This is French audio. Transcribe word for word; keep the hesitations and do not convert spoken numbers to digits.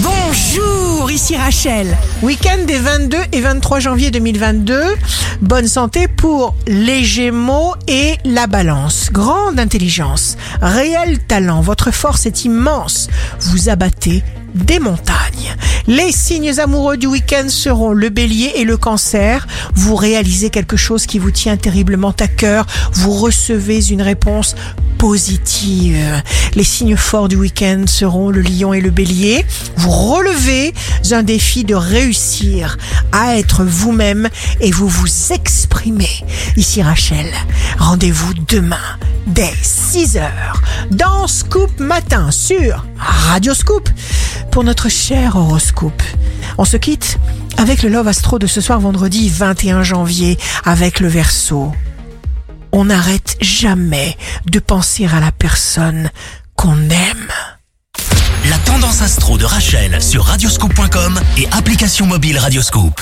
Bonjour, ici Rachel. Week-end des vingt-deux et vingt-trois janvier deux mille vingt-deux. Bonne santé pour les Gémeaux et la Balance. Grande intelligence, réel talent, votre force est immense. Vous abattez des montagnes. Les signes amoureux du week-end seront le Bélier et le Cancer. Vous réalisez quelque chose qui vous tient terriblement à cœur. Vous recevez une réponse positive. Les signes forts du week-end seront le Lion et le Bélier. Vous relevez un défi de réussir à être vous-même et vous vous exprimez. Ici Rachel, rendez-vous demain dès six heures dans Scoop Matin sur Radio Scoop pour notre cher horoscope. On se quitte avec le Love Astro de ce soir vendredi vingt et un janvier avec le Verseau. On n'arrête jamais de penser à la personne qu'on aime. La Tendance Astro de Rachel sur radioscoop point com et application mobile Radioscoop.